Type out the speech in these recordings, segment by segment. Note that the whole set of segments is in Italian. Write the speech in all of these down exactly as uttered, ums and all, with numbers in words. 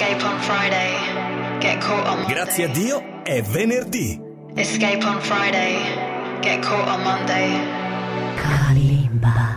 Escape on Friday. Get caught on Monday. Grazie a Dio è venerdì. Escape on Friday. Get caught on Monday. Kalimba.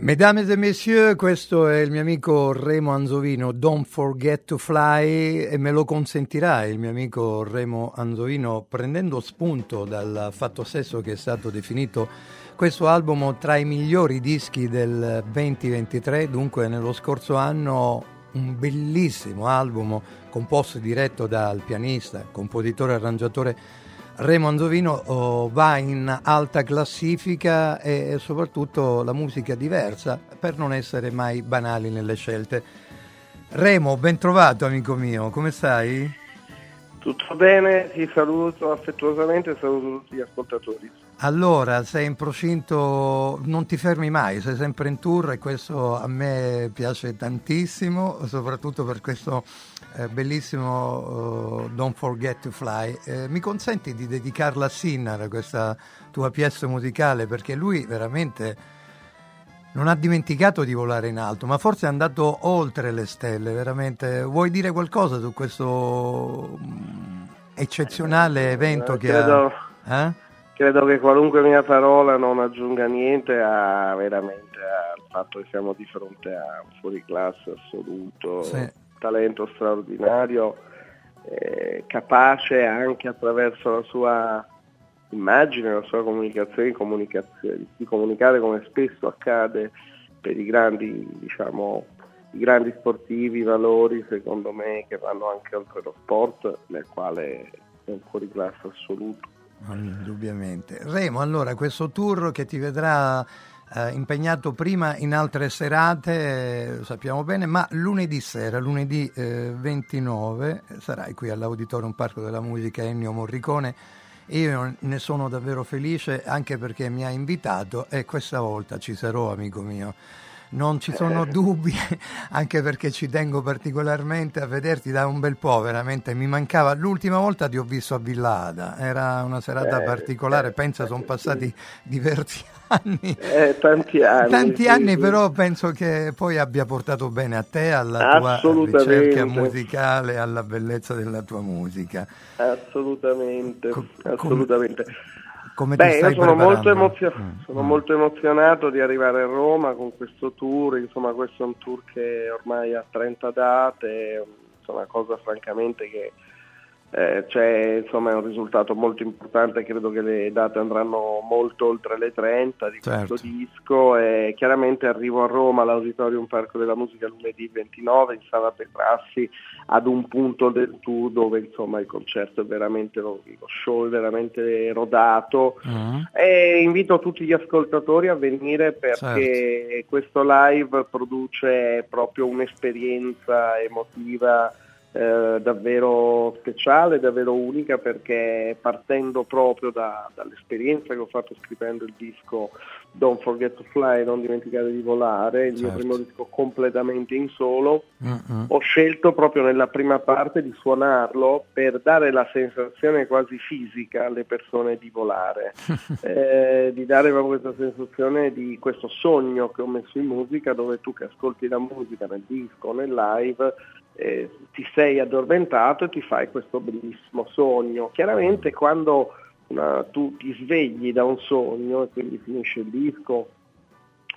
Mesdames et messieurs, questo è il mio amico Remo Anzovino, Don't Forget to Fly, e me lo consentirà il mio amico Remo Anzovino prendendo spunto dal fatto stesso che è stato definito questo album tra i migliori dischi del venti ventitré, dunque nello scorso anno un bellissimo album composto e diretto dal pianista, compositore e arrangiatore Remo Anzovino oh, va in alta classifica e, e soprattutto la musica diversa per non essere mai banali nelle scelte. Remo, ben trovato amico mio, come stai? Tutto bene, ti saluto affettuosamente e saluto tutti gli ascoltatori. Allora, sei in procinto, non ti fermi mai, sei sempre in tour e questo a me piace tantissimo, soprattutto per questo eh, bellissimo uh, Don't Forget to Fly. Eh, mi consenti di dedicarla a Sinner, questa tua pièce musicale, perché lui veramente non ha dimenticato di volare in alto, ma forse è andato oltre le stelle, veramente. Vuoi dire qualcosa su questo eccezionale evento eh, che credo, ha? Eh? Credo che qualunque mia parola non aggiunga niente a, veramente al fatto che siamo di fronte a un fuoriclasse assoluto, sì. Talento straordinario, eh, capace anche attraverso la sua immagine, la sua comunicazione, comunicazione di comunicare, come spesso accade per i grandi, diciamo, i grandi sportivi, i valori, secondo me, che vanno anche oltre lo sport, nel quale è un fuoriclasse assoluto. Indubbiamente. Remo, allora, questo tour che ti vedrà eh, impegnato prima in altre serate, eh, lo sappiamo bene, ma lunedì sera, lunedì eh, ventinove, sarai qui all'Auditorium Parco della Musica Ennio Morricone. Io ne sono davvero felice, anche perché mi ha invitato e questa volta ci sarò, amico mio. Non ci sono dubbi, anche perché ci tengo particolarmente a vederti da un bel po', veramente mi mancava. L'ultima volta ti ho visto a Villa Ada, era una serata eh, particolare, eh, pensa, eh, sono passati sì. diversi anni. Eh, tanti anni. Tanti sì, anni, sì. Però penso che poi abbia portato bene a te, alla tua ricerca musicale, alla bellezza della tua musica. Assolutamente, Co- assolutamente. Come Beh, ti stai io sono, molto, emozio- mm. sono mm. molto emozionato di arrivare a Roma con questo tour, insomma questo è un tour che ormai ha trenta date, insomma cosa francamente che eh, c'è, insomma è un risultato molto importante, credo che le date andranno molto oltre le trenta di certo. questo disco, e chiaramente arrivo a Roma all'Auditorium Parco della Musica lunedì ventinove in Sala Petrassi ad un punto del tour dove insomma il concerto è veramente, lo show è veramente rodato, mm. e invito tutti gli ascoltatori a venire perché certo. questo live produce proprio un'esperienza emotiva eh, davvero speciale, davvero unica, perché partendo proprio da, dall'esperienza che ho fatto scrivendo il disco Don't Forget to Fly, non dimenticare di volare, il certo. mio primo disco completamente in solo, mm-hmm. ho scelto proprio nella prima parte di suonarlo per dare la sensazione quasi fisica alle persone di volare, eh, di dare proprio questa sensazione di questo sogno che ho messo in musica, dove tu che ascolti la musica nel disco, nel live, Eh, ti sei addormentato e ti fai questo bellissimo sogno. Chiaramente quando una, tu ti svegli da un sogno e quindi finisce il disco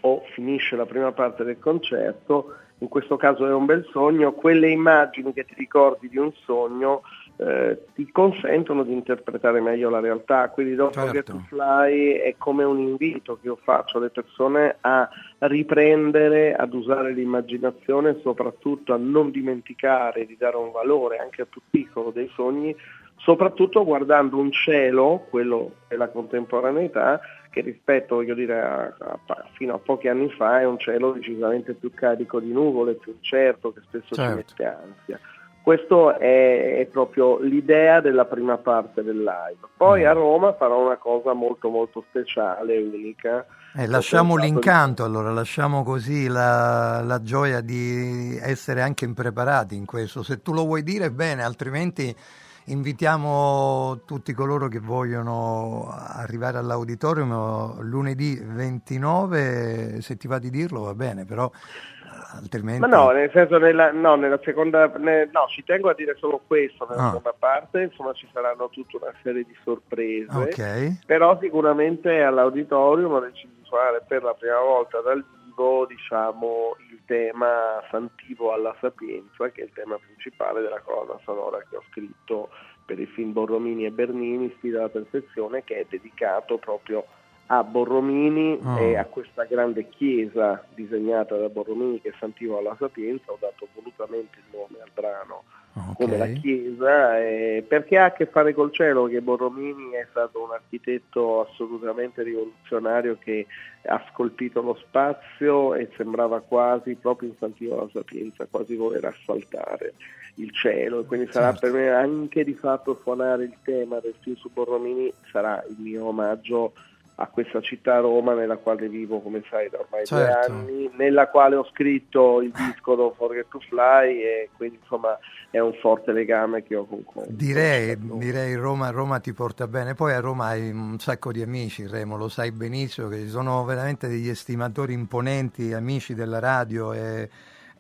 o finisce la prima parte del concerto, in questo caso è un bel sogno, quelle immagini che ti ricordi di un sogno eh, ti consentono di interpretare meglio la realtà, quindi Don't Forget to Fly è come un invito che io faccio alle persone a riprendere, ad usare l'immaginazione, soprattutto a non dimenticare di dare un valore anche al più piccolo dei sogni, soprattutto guardando un cielo, quello della contemporaneità, che rispetto, voglio dire, a, a, fino a pochi anni fa è un cielo decisamente più carico di nuvole, più incerto, che spesso certo. ci mette ansia. Questo è, è proprio l'idea della prima parte del live. Poi mm. a Roma farò una cosa molto molto speciale, unica. Eh, lasciamo l'incanto, di... allora lasciamo così la, la gioia di essere anche impreparati in questo. Se tu lo vuoi dire, bene, altrimenti invitiamo tutti coloro che vogliono arrivare all'auditorium lunedì ventinove, se ti va di dirlo va bene, però altrimenti... Ma no, nel senso, nella, no, nella seconda... Ne, no, ci tengo a dire solo questo, nella ah. seconda parte, insomma ci saranno tutta una serie di sorprese, okay. però sicuramente all'auditorium ho deciso di suonare per la prima volta dal vivo, diciamo, il tema Sant'Ivo alla Sapienza, che è il tema principale della colonna sonora che ho scritto per il film Borromini e Bernini Stila la Perfezione, che è dedicato proprio a Borromini oh. e a questa grande chiesa disegnata da Borromini che è Sant'Ivo alla Sapienza. Ho dato volutamente il nome al brano okay. come la chiesa, eh, perché ha a che fare col cielo, che Borromini è stato un architetto assolutamente rivoluzionario che ha scolpito lo spazio e sembrava quasi, proprio in Sant'Ivo alla Sapienza, quasi voler asfaltare il cielo, e quindi certo. sarà per me anche di fatto suonare il tema del film su Borromini, sarà il mio omaggio a questa città Roma nella quale vivo, come sai, da ormai certo. due anni, nella quale ho scritto il disco Don't Forget to Fly, e quindi insomma è un forte legame che ho con questo. Direi, direi Roma, Roma ti porta bene. Poi a Roma hai un sacco di amici, Remo, lo sai benissimo, che ci sono veramente degli estimatori imponenti, amici della radio e...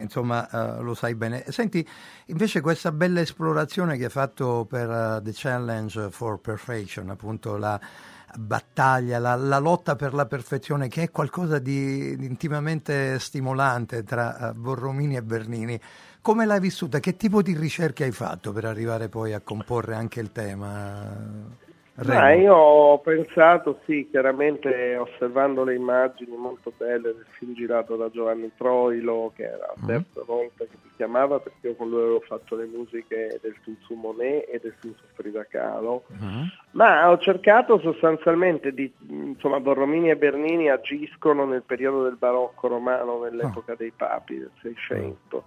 Insomma, uh, lo sai bene. Senti, invece questa bella esplorazione che hai fatto per uh, The Challenge for Perfection, appunto la battaglia, la, la lotta per la perfezione, che è qualcosa di, di intimamente stimolante tra uh, Borromini e Bernini. Come l'hai vissuta? Che tipo di ricerche hai fatto per arrivare poi a comporre anche il tema? Ah, io ho pensato, sì, chiaramente osservando le immagini molto belle del film girato da Giovanni Troilo, che era la terza mm. volta che mi chiamava, perché io con lui avevo fatto le musiche del Tinsu Monet e del Tinsu Frida Kahlo, mm. ma ho cercato sostanzialmente di, insomma, Borromini e Bernini agiscono nel periodo del barocco romano, nell'epoca oh. dei papi, del Seicento.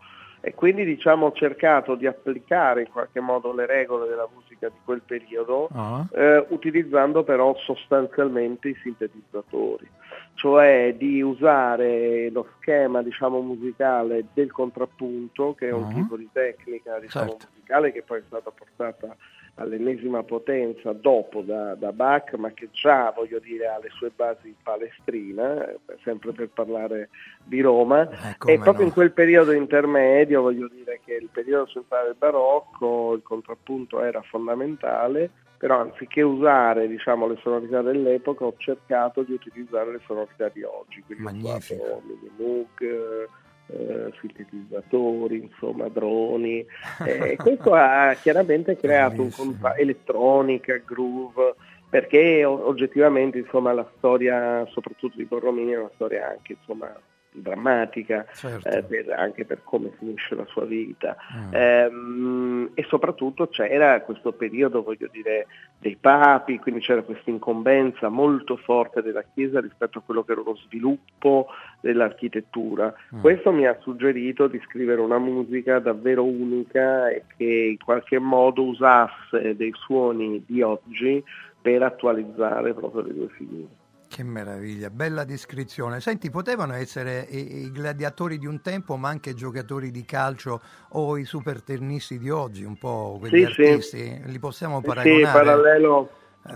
E quindi, diciamo, ho cercato di applicare in qualche modo le regole della musica di quel periodo, ah. eh, utilizzando però sostanzialmente i sintetizzatori, cioè di usare lo schema, diciamo, musicale del contrappunto, che è un ah. tipo di tecnica, diciamo, certo. musicale che poi è stata portata all'ennesima potenza dopo da, da Bach, ma che già, voglio dire, ha le sue basi in Palestrina, sempre per parlare di Roma, eh, e proprio no. in quel periodo intermedio, voglio dire, che il periodo centrale del barocco, il contrappunto era fondamentale, però anziché usare, diciamo, le sonorità dell'epoca, ho cercato di utilizzare le sonorità di oggi, quindi Magnifico. ho usato Mini Moog, Eh, sintetizzatori, insomma, droni, eh, e questo ha chiaramente creato un compa- elettronica, groove, perché o- oggettivamente, insomma, la storia soprattutto di Borromini è una storia anche, insomma, drammatica, certo. eh, per, anche per come finisce la sua vita, mm. ehm, e soprattutto c'era questo periodo, voglio dire, dei papi, quindi c'era questa incombenza molto forte della Chiesa rispetto a quello che era lo sviluppo dell'architettura. mm. Questo mi ha suggerito di scrivere una musica davvero unica e che in qualche modo usasse dei suoni di oggi per attualizzare proprio le due figure. Che meraviglia, bella descrizione. Senti, potevano essere i, i gladiatori di un tempo, ma anche giocatori di calcio o i supertennisti di oggi, un po' quegli sì, artisti, sì. li possiamo paragonare? Sì, parallelo,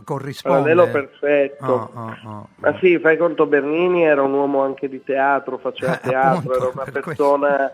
corrisponde. Parallelo perfetto. Oh, oh, oh, oh. Ma sì, fai conto, Bernini era un uomo anche di teatro, faceva teatro, era una per persona,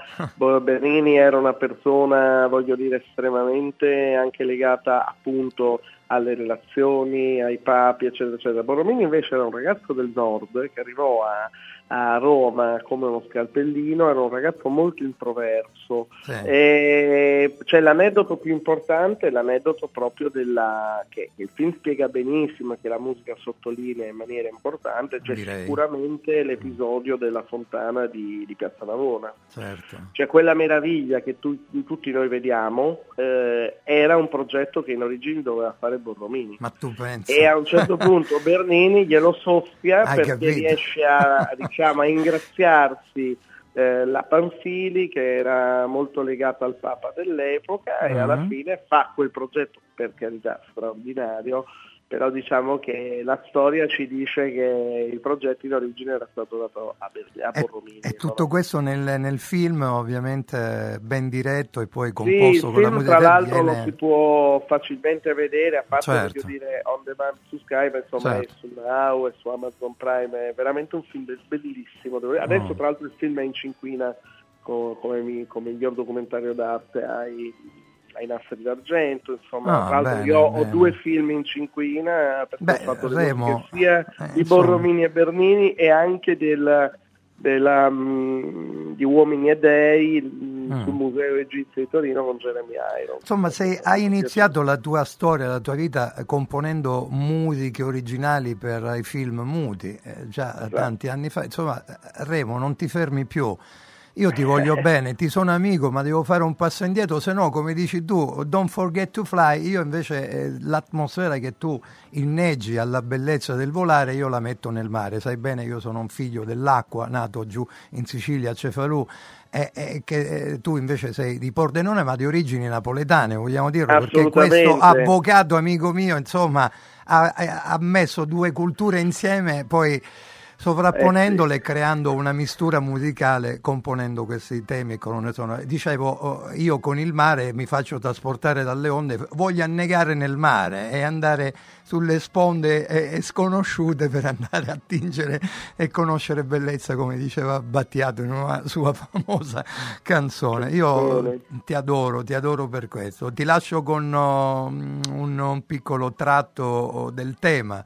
Bernini era una persona, voglio dire, estremamente anche legata, appunto, alle relazioni, ai papi, eccetera, eccetera. Borromini invece era un ragazzo del nord che arrivò a, a Roma come uno scalpellino, era un ragazzo molto introverso. Sì. E c'è l'aneddoto più importante, l'aneddoto proprio della che il film spiega benissimo, che la musica sottolinea in maniera importante, c'è Direi. sicuramente l'episodio della fontana di, di Piazza Navona. Certo. Cioè quella meraviglia che tu, tutti noi vediamo, eh, era un progetto che in origine doveva fare Borromini. Ma tu pensi? E a un certo punto Bernini glielo soffia Hai perché capito. riesce a, diciamo, a ingraziarsi eh, la Panfili, che era molto legata al Papa dell'epoca, uh-huh. e alla fine fa quel progetto, per carità, straordinario, però diciamo che la storia ci dice che il progetto in origine era stato dato a, Ber- a Borromini. E tutto questo nel, nel film, ovviamente ben diretto e poi composto sì, con film, la musica. Tra l'altro viene... lo si può facilmente vedere, a parte certo. voglio dire on demand su Sky, insomma, certo. su Now e su Amazon Prime, è veramente un film bellissimo. Adesso oh. tra l'altro il film è in cinquina co- come, mi- come miglior documentario d'arte ai... ai Nastri d'Argento, insomma, ah, tra l'altro bene, io bene. ho due film in cinquina, perché Beh, ho fatto Remo, sia eh, di insomma. Borromini e Bernini e anche del, della, um, di Uomini e Dei mm. sul Museo Egizio di Torino con Jeremy Iron. Insomma, se hai iniziato la tua storia, la tua vita componendo musiche originali per i film muti, eh, già esatto. tanti anni fa, insomma, Remo, non ti fermi più. Io ti voglio bene, ti sono amico, ma devo fare un passo indietro, se no, come dici tu, Don't Forget to Fly, io invece eh, l'atmosfera che tu inneggi alla bellezza del volare io la metto nel mare. Sai bene, io sono un figlio dell'acqua, nato giù in Sicilia, a Cefalù, e, e che eh, tu invece sei di Pordenone, ma di origini napoletane, vogliamo dirlo, perché questo avvocato amico mio, insomma, ha, ha messo due culture insieme, poi sovrapponendole, eh sì. creando una mistura musicale, componendo questi temi e colonne sonore. Dicevo, io con il mare mi faccio trasportare dalle onde, voglio annegare nel mare e andare sulle sponde eh, sconosciute per andare a tingere e conoscere bellezza, come diceva Battiato in una sua famosa canzone. Io ti adoro, ti adoro per questo. Ti lascio con oh, un, un piccolo tratto del tema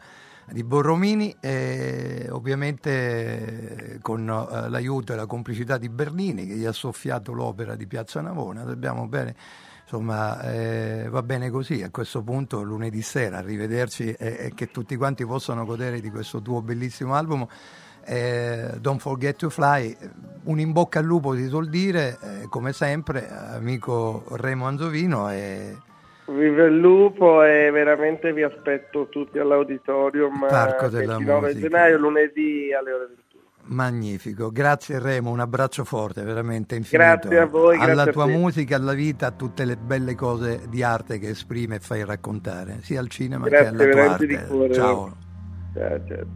di Borromini, e ovviamente con l'aiuto e la complicità di Bernini, che gli ha soffiato l'opera di Piazza Navona. Dobbiamo bene, insomma, eh, va bene così. A questo punto, lunedì sera, arrivederci, e, e che tutti quanti possano godere di questo tuo bellissimo album. Eh, Don't Forget to Fly, un in bocca al lupo si suol dire, eh, come sempre, amico Remo Anzovino. E... vive il lupo, e veramente vi aspetto tutti all'auditorium Parco della ventinove gennaio, lunedì alle ore ventuno. Magnifico, grazie Remo, un abbraccio forte, veramente infinito. Grazie a voi, grazie alla tua musica, alla vita, a tutte le belle cose di arte che esprime e fai raccontare, sia al cinema grazie, che alla tua arte. Di cuore. Ciao. Ciao, ciao.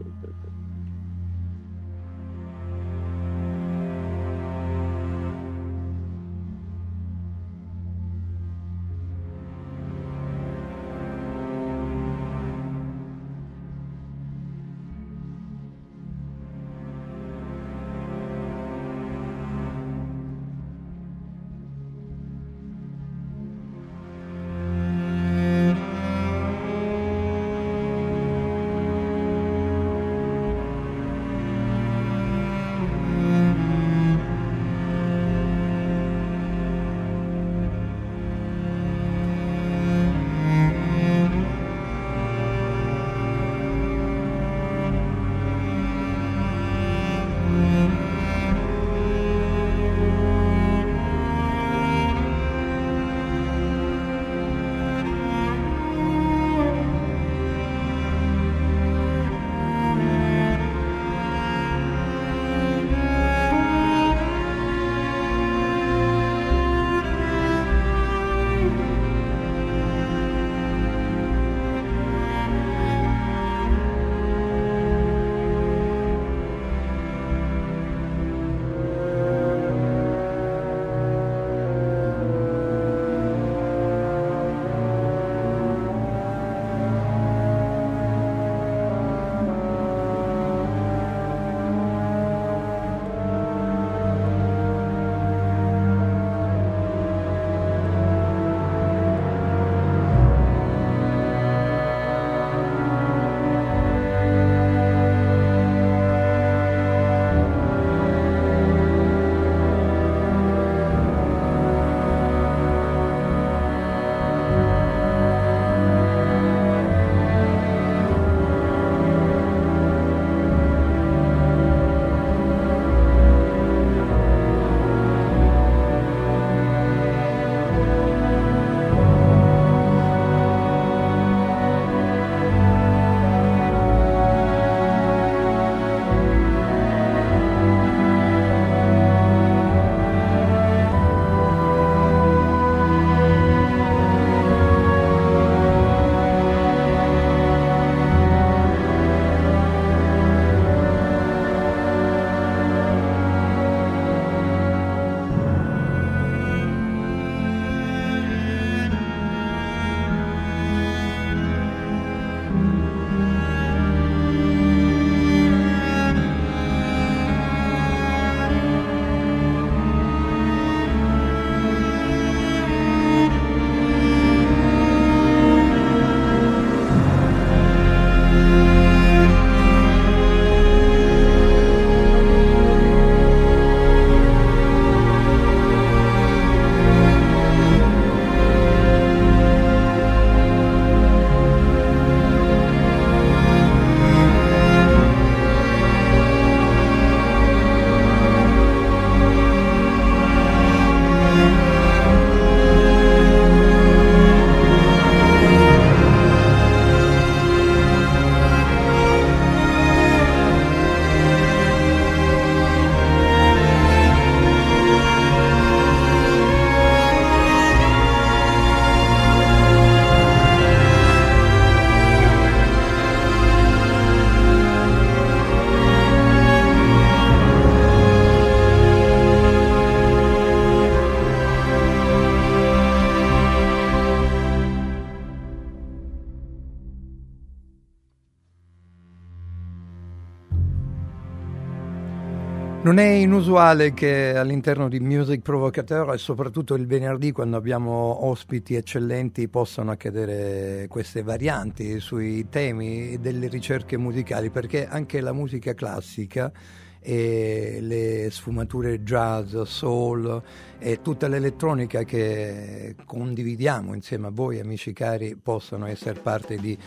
Non è inusuale che all'interno di Music Provocateur, e soprattutto il venerdì quando abbiamo ospiti eccellenti, possano accadere queste varianti sui temi delle ricerche musicali, perché anche la musica classica e le sfumature jazz, soul e tutta l'elettronica che condividiamo insieme a voi amici cari possono essere parte di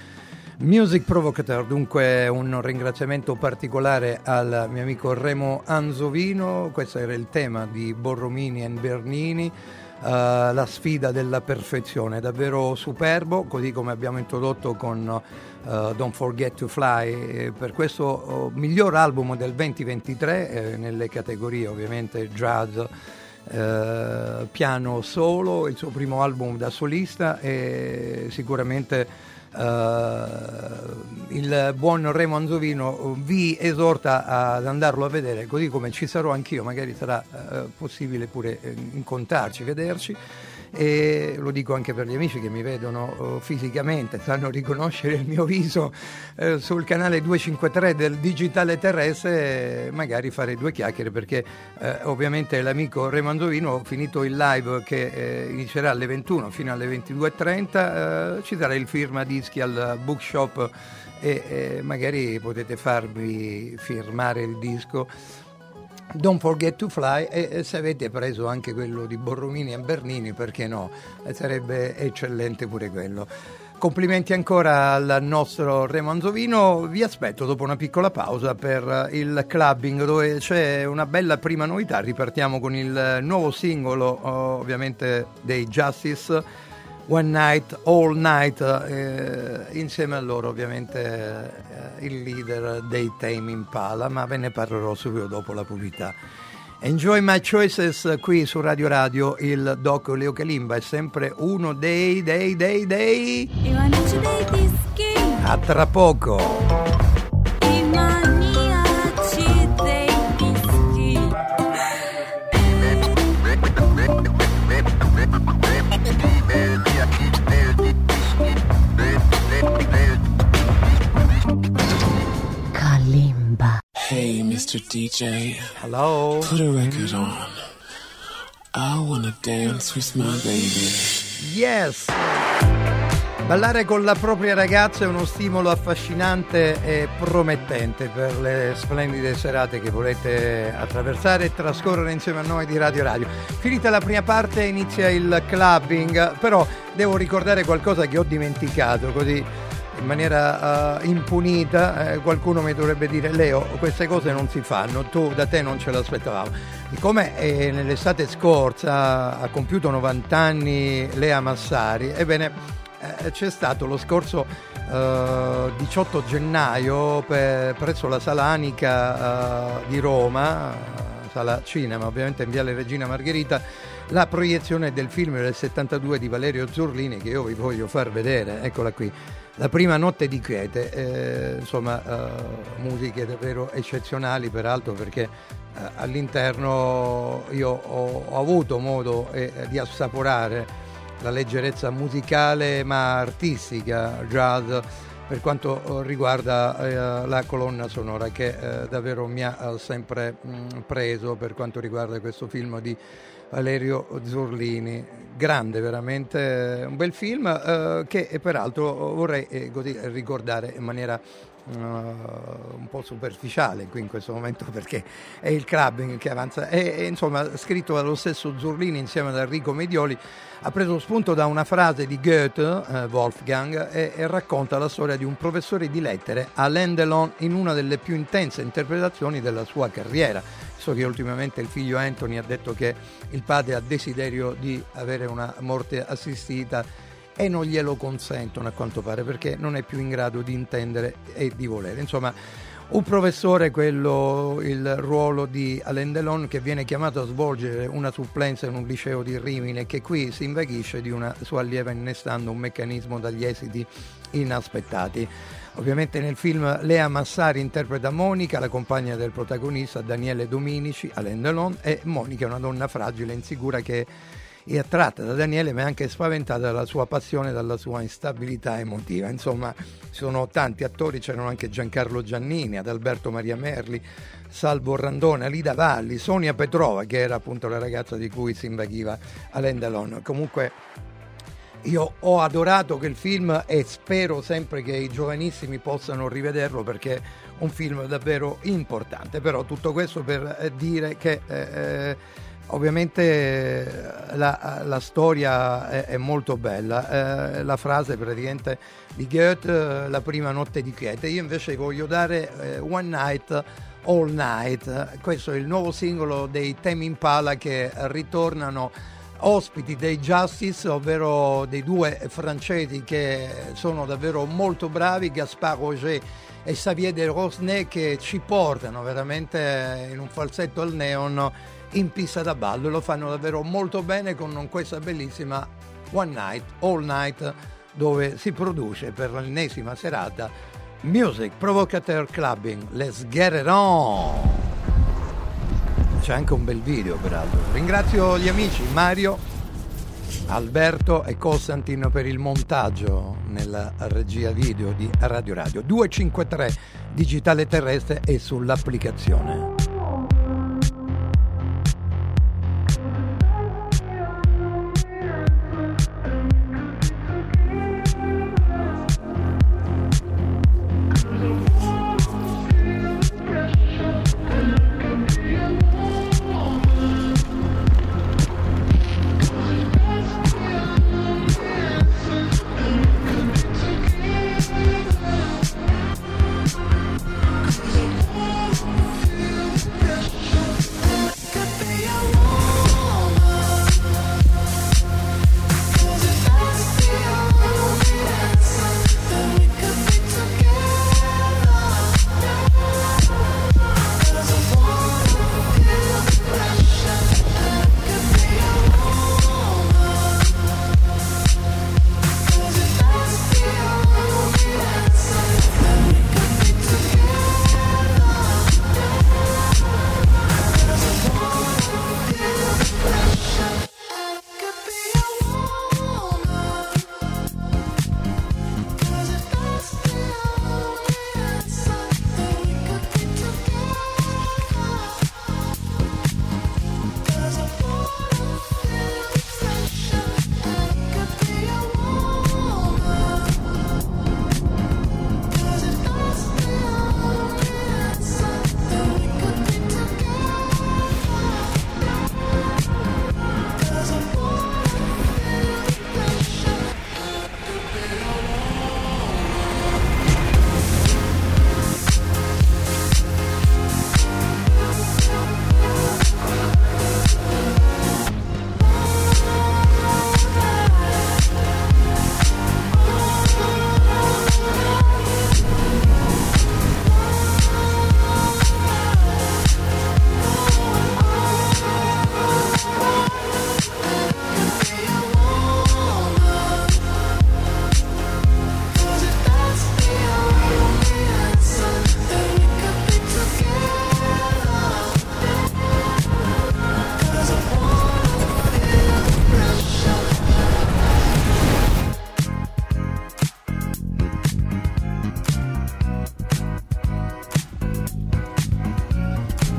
Music Provocateur. Dunque un ringraziamento particolare al mio amico Remo Anzovino. Questo era il tema di Borromini e Bernini, uh, la sfida della perfezione, davvero superbo, così come abbiamo introdotto con uh, Don't Forget to Fly, per questo uh, miglior album del venti ventitré, eh, nelle categorie ovviamente jazz, eh, piano solo, il suo primo album da solista, e sicuramente Uh, il buon Remo Anzovino vi esorta ad andarlo a vedere, così come ci sarò anch'io, magari sarà uh, possibile pure uh, incontrarci, vederci, e lo dico anche per gli amici che mi vedono uh, fisicamente, sanno riconoscere il mio viso uh, sul canale duecentocinquantatré del digitale terrestre, magari fare due chiacchiere, perché uh, ovviamente l'amico Remo Anzovino, finito il live che uh, inizierà alle ventuno fino alle ventidue e trenta, uh, ci sarà il firma di al bookshop e, e magari potete farvi firmare il disco Don't Forget to Fly, e, e se avete preso anche quello di Borromini e Bernini, perché no, e sarebbe eccellente pure quello. Complimenti ancora al nostro Remo Anzovino. Vi aspetto dopo una piccola pausa per il clubbing, dove c'è una bella prima novità. Ripartiamo con il nuovo singolo ovviamente dei Justice, One Night, All Night, eh, insieme a loro ovviamente eh, il leader dei Tame Impala, ma ve ne parlerò subito dopo la pubblicità. Enjoy My Choices qui su Radio Radio. Il doc Leo Kalimba è sempre uno dei, dei, dei, dei... A tra poco! Hey, Mister D J. Hello. Put a record on. I wanna dance with my baby. Yes. Ballare con la propria ragazza è uno stimolo affascinante e promettente per le splendide serate che volete attraversare e trascorrere insieme a noi di Radio Radio. Finita la prima parte inizia il clubbing, però devo ricordare qualcosa che ho dimenticato, così in maniera uh, impunita eh, qualcuno mi dovrebbe dire: Leo, queste cose non si fanno, tu da te non ce l'aspettavamo. Siccome eh, nell'estate scorsa ha compiuto novanta anni Lea Massari, ebbene eh, c'è stato lo scorso eh, diciotto gennaio per, presso la Sala Anica eh, di Roma, Sala Cinema ovviamente in Viale Regina Margherita, la proiezione del film del settantadue di Valerio Zurlini, che io vi voglio far vedere, eccola qui, La prima notte di quiete, eh, insomma eh, musiche davvero eccezionali, peraltro, perché eh, all'interno io ho, ho avuto modo eh, di assaporare la leggerezza musicale ma artistica jazz per quanto riguarda eh, la colonna sonora, che eh, davvero mi ha sempre mh, preso per quanto riguarda questo film di Valerio Zurlini, grande veramente, un bel film eh, che peraltro vorrei eh, così ricordare in maniera eh, un po' superficiale qui in questo momento, perché è il clubbing che avanza, e, e insomma scritto dallo stesso Zurlini insieme ad Enrico Medioli, ha preso spunto da una frase di Goethe, eh, Wolfgang, e, e racconta la storia di un professore di lettere, Alain Delon, in una delle più intense interpretazioni della sua carriera. Che ultimamente il figlio Anthony ha detto che il padre ha desiderio di avere una morte assistita e non glielo consentono a quanto pare, perché non è più in grado di intendere e di volere. Insomma, un professore, quello il ruolo di Alain Delon, che viene chiamato a svolgere una supplenza in un liceo di Rimini, che qui si invaghisce di una sua allieva innestando un meccanismo dagli esiti inaspettati. Ovviamente nel film Lea Massari interpreta Monica, la compagna del protagonista Daniele Dominici, Alain Delon, e Monica è una donna fragile e insicura che è attratta da Daniele ma è anche spaventata dalla sua passione e dalla sua instabilità emotiva. Insomma, sono tanti attori, c'erano anche Giancarlo Giannini, Adalberto Maria Merli, Salvo Randone, Alida Valli, Sonia Petrova, che era appunto la ragazza di cui si invaghiva Alain Delon. Comunque io ho adorato quel film e spero sempre che i giovanissimi possano rivederlo, perché è un film davvero importante. Però tutto questo per dire che eh, ovviamente la, la storia è, è molto bella. Eh, la frase praticamente di Goethe, La prima notte di quiete. Io invece voglio dare eh, One Night All Night. Questo è il nuovo singolo dei Tame Impala, che ritornano ospiti dei Justice, ovvero dei due francesi che sono davvero molto bravi, Gaspard Roger e Xavier de Rosnay, che ci portano veramente in un falsetto al neon in pista da ballo, e lo fanno davvero molto bene con questa bellissima One Night All Night, dove si produce per l'ennesima serata Music Provocateur Clubbing. Let's get it on! C'è anche un bel video, peraltro. Ringrazio gli amici Mario, Alberto e Costantino per il montaggio nella regia video di Radio Radio. duecentocinquantatré digitale terrestre e sull'applicazione.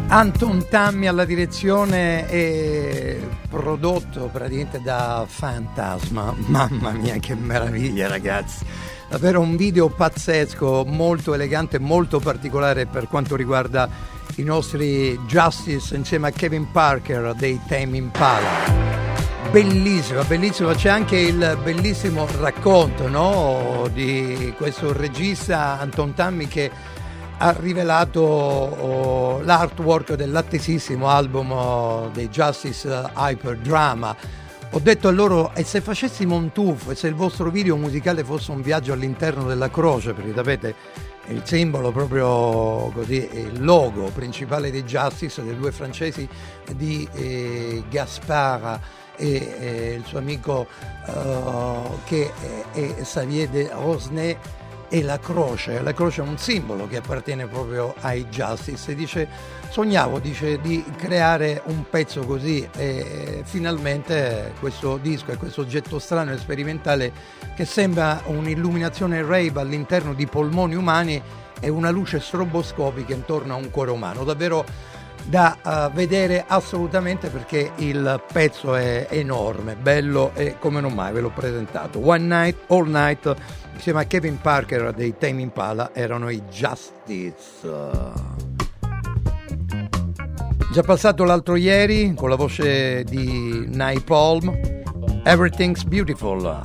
Anton Tammi alla direzione e prodotto praticamente da Fantasma. Mamma mia, che meraviglia, ragazzi! Davvero un video pazzesco, molto elegante, molto particolare per quanto riguarda i nostri Justice insieme a Kevin Parker dei Tame Impala. Bellissima, bellissima, c'è anche il bellissimo racconto, no? Di questo regista Anton Tammi, che ha rivelato oh, l'artwork dell'attesissimo album oh, dei Justice uh, Hyperdrama. Ho detto a loro: e se facessimo un tuffo, e se il vostro video musicale fosse un viaggio all'interno della croce, perché sapete il simbolo proprio così, il logo principale dei Justice, dei due francesi, di eh, Gaspard e eh, il suo amico eh, che è, è Xavier de Rosnay, e la croce. La croce è un simbolo che appartiene proprio ai Justice. Dice, sognavo, dice, di creare un pezzo così e finalmente questo disco e questo oggetto strano e sperimentale che sembra un'illuminazione rave all'interno di polmoni umani e una luce stroboscopica intorno a un cuore umano. Davvero da uh, vedere assolutamente, perché il pezzo è enorme, bello e come non mai ve l'ho presentato. One Night, All Night, insieme a Kevin Parker dei Tame Impala, erano i Justice. Già passato l'altro ieri con la voce di Napalm, Everything's Beautiful,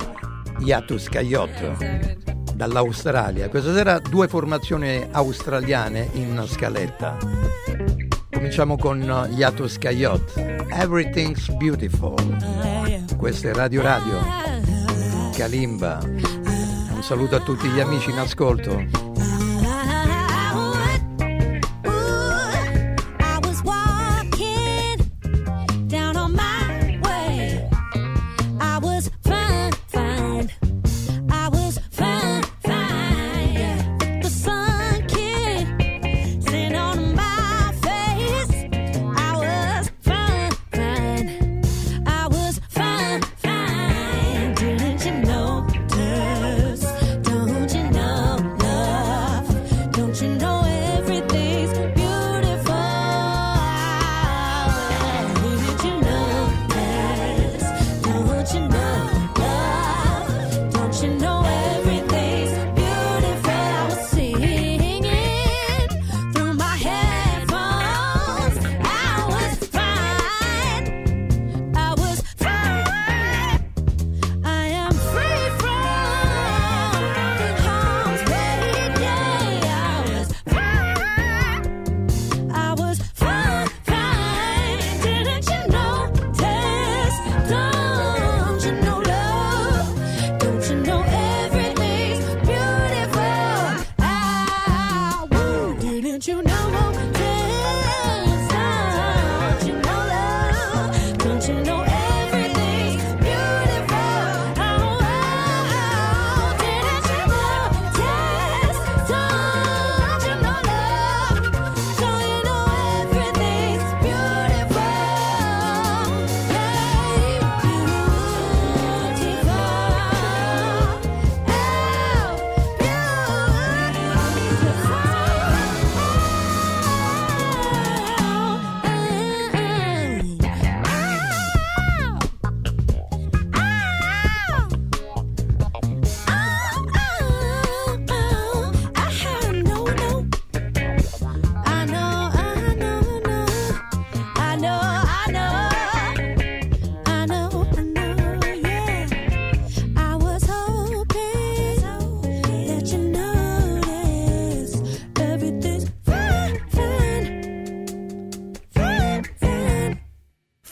Hiatus Kaiyote, dall'Australia. Questa sera due formazioni australiane in scaletta. Cominciamo con Hiatus Kaiyote, Everything's Beautiful. Questa è Radio Radio, Kalimba. Un saluto a tutti gli amici in ascolto.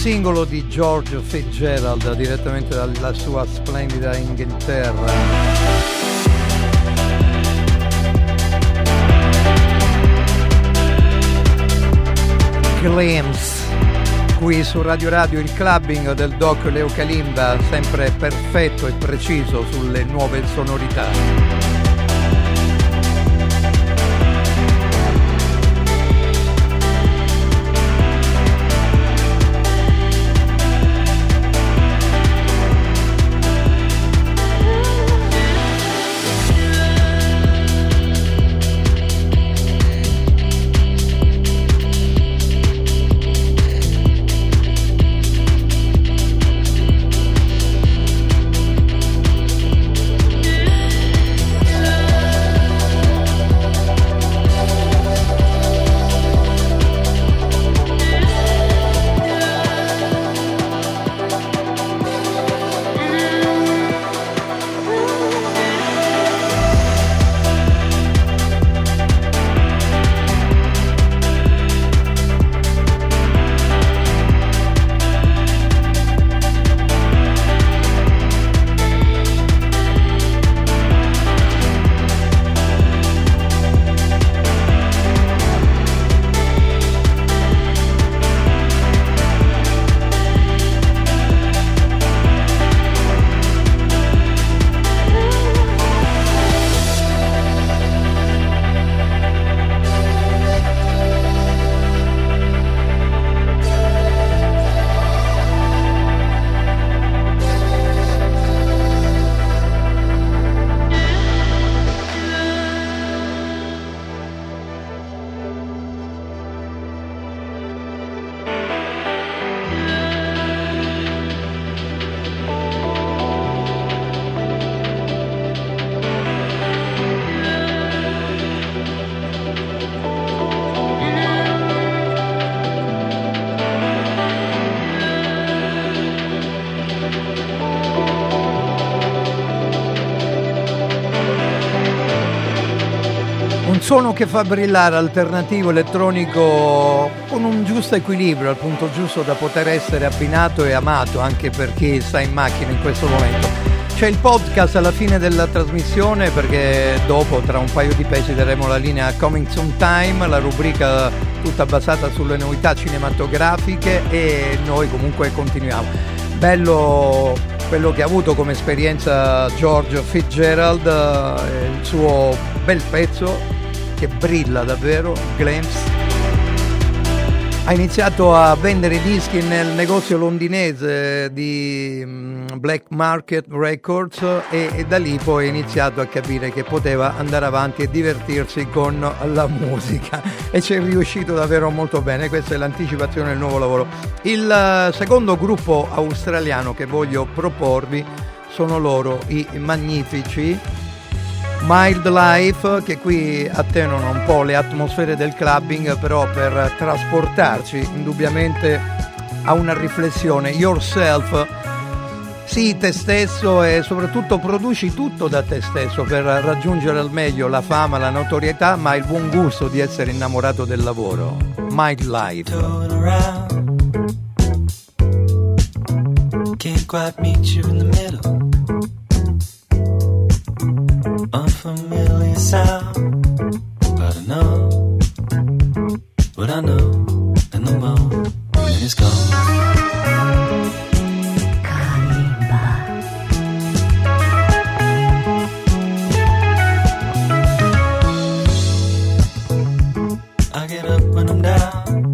Singolo di George Fitzgerald direttamente dalla sua splendida Inghilterra. Glimpse, qui su Radio Radio, il clubbing del doc Leo Kalimba, sempre perfetto e preciso sulle nuove sonorità. un suono che fa brillare, alternativo, elettronico, con un giusto equilibrio, al punto giusto da poter essere abbinato e amato anche per chi sta in macchina in questo momento. C'è il podcast alla fine della trasmissione, perché dopo, tra un paio di pezzi, daremo la linea a Coming Sometime, la rubrica tutta basata sulle novità cinematografiche, e noi comunque continuiamo. Bello quello che ha avuto come esperienza George Fitzgerald, il suo bel pezzo che brilla davvero, Glimpse. Ha iniziato a vendere i dischi nel negozio londinese di Black Market Records e, e da lì poi è iniziato a capire che poteva andare avanti e divertirsi con la musica, e ci è riuscito davvero molto bene. Questa è l'anticipazione del nuovo lavoro. Il secondo gruppo australiano che voglio proporvi sono loro, i magnifici Mild Life, che qui attenuano un po' le atmosfere del clubbing, però per trasportarci indubbiamente a una riflessione. Yourself, sii te stesso e soprattutto produci tutto da te stesso per raggiungere al meglio la fama, la notorietà, ma il buon gusto di essere innamorato del lavoro. Mild Life. Turn around. Can't quite meet you in the middle. Unfamiliar sound, but I know what I know, and the moment is gone. Kalimba. I get up when I'm down.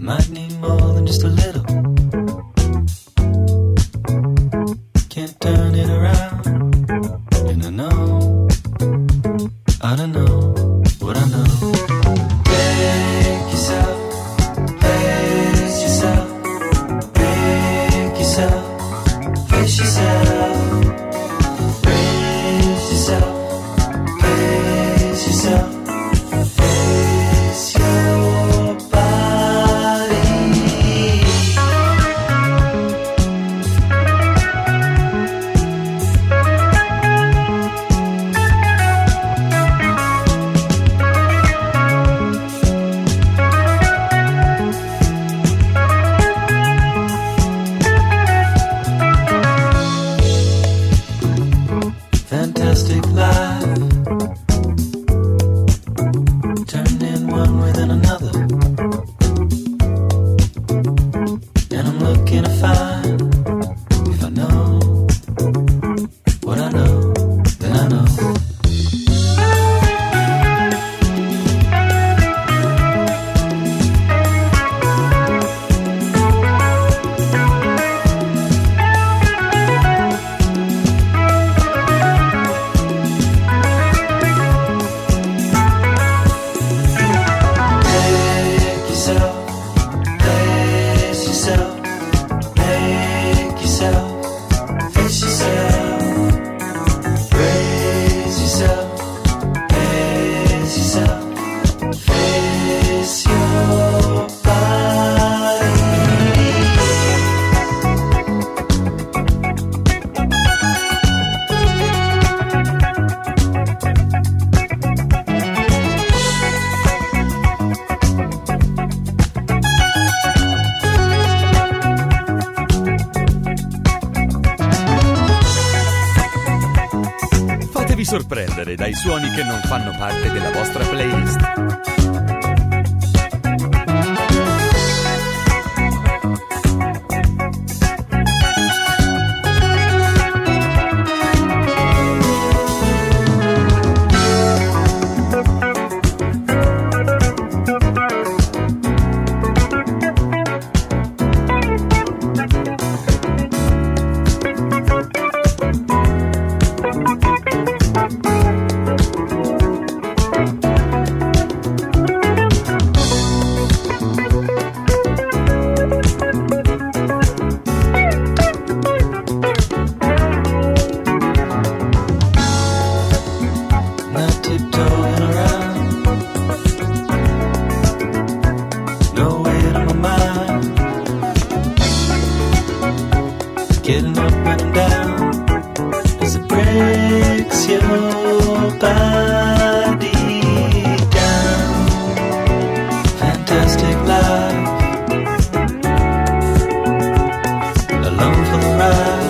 Might need more than just a little. Can't turn it around. No, I don't know what I know. Pick yourself, face yourself, pick yourself, face yourself, face yourself, face yourself, face your dai suoni che non fanno parte della vostra playlist. Getting up and down is a breaks your body down. Fantastic life, alone for the ride.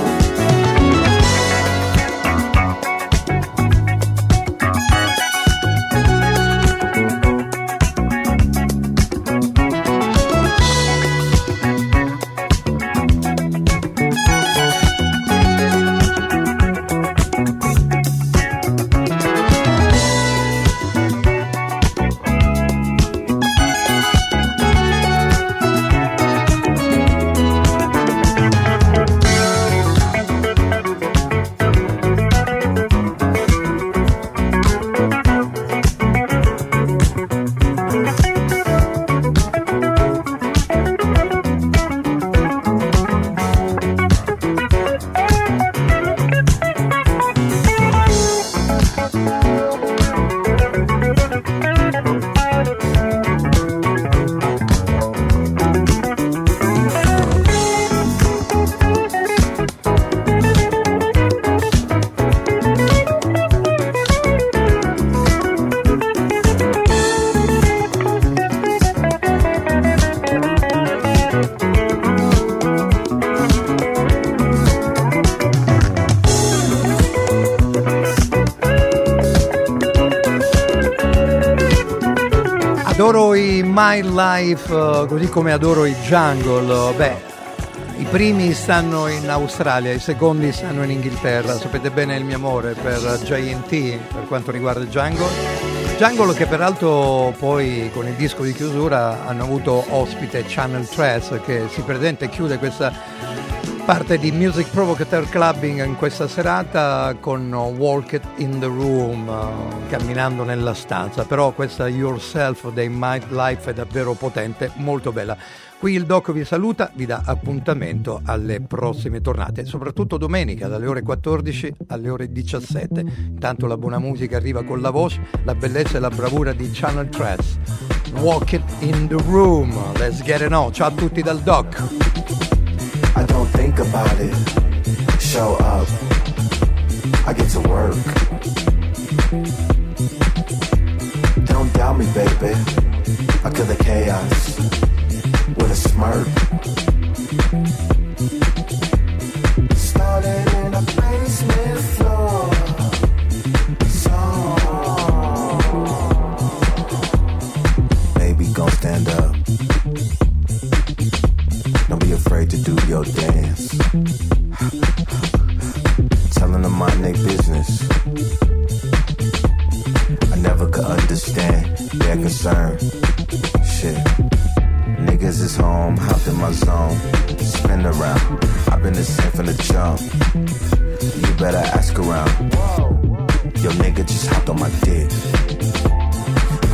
Adoro i Mild Life, così come adoro i Jungle. Beh, i primi stanno in Australia, i secondi stanno in Inghilterra. Sapete bene il mio amore per J and T per quanto riguarda il Jungle. Jungle che peraltro poi con il disco di chiusura hanno avuto ospite Channel Tress, che si presenta e chiude questa parte di Music Provocateur Clubbing in questa serata con Walk It in the Room, uh, camminando nella stanza. Però questa Yourself dei Mild Life è davvero potente, molto bella. Qui il Doc vi saluta, vi dà appuntamento alle prossime tornate, soprattutto domenica dalle ore quattordici alle ore diciassette. Intanto la buona musica arriva con la voce, la bellezza e la bravura di Channel Tress. Walk It in the Room, let's get it on. Ciao a tutti dal Doc. I don't think about it, show up, I get to work. Don't doubt me, baby, I kill the chaos with a smirk. Started in a basement floor, song. Baby, gon' stand up. Don't be afraid to do your dance. Telling them mind their business. I never could understand their concern. Shit. Niggas is home, hopped in my zone. Spin around, I've been the same from the jump. You better ask around. Yo, nigga just hopped on my dick.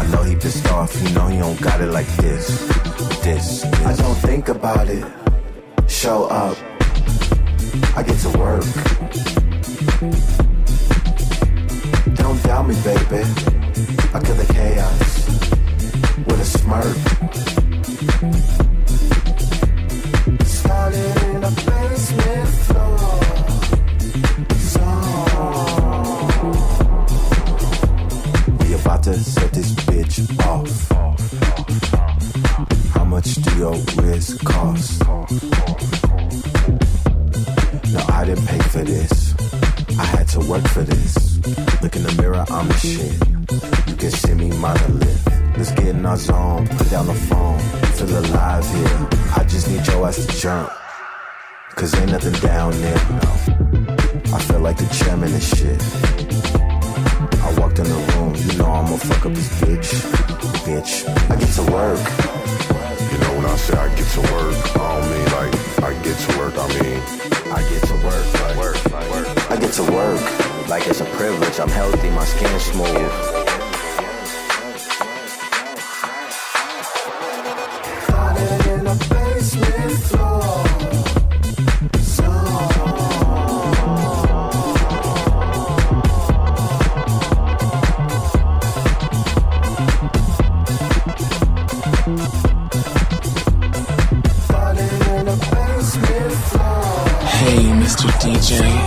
I know he pissed off, you know he don't got it like this. This, this. I don't think about it, show up, I get to work. Don't doubt me, baby, I kill the chaos with a smirk. Started in a basement floor, zone. We about to set this bitch off. How much do your whiz cost? No, I didn't pay for this. I had to work for this. Look in the mirror, I'm the shit. You can see me monolith. Let's get in our zone, put down the phone. Feel alive here. I just need your ass to jump, cause ain't nothing down there. I feel like the chairman and shit. I walked in the room, you know I'ma fuck up this bitch. Bitch, I get to work. You know when I say I get to work, I don't mean like I get to work, I mean I get to work, like work, like work. I get to work, like it's a privilege, I'm healthy, my skin's smooth. Started in a basement floor, D J.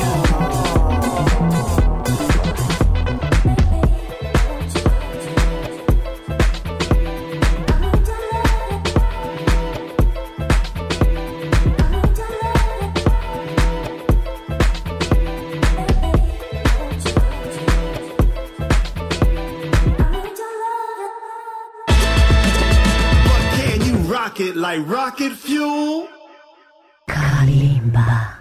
rocket like rocket fuel. Kalimba.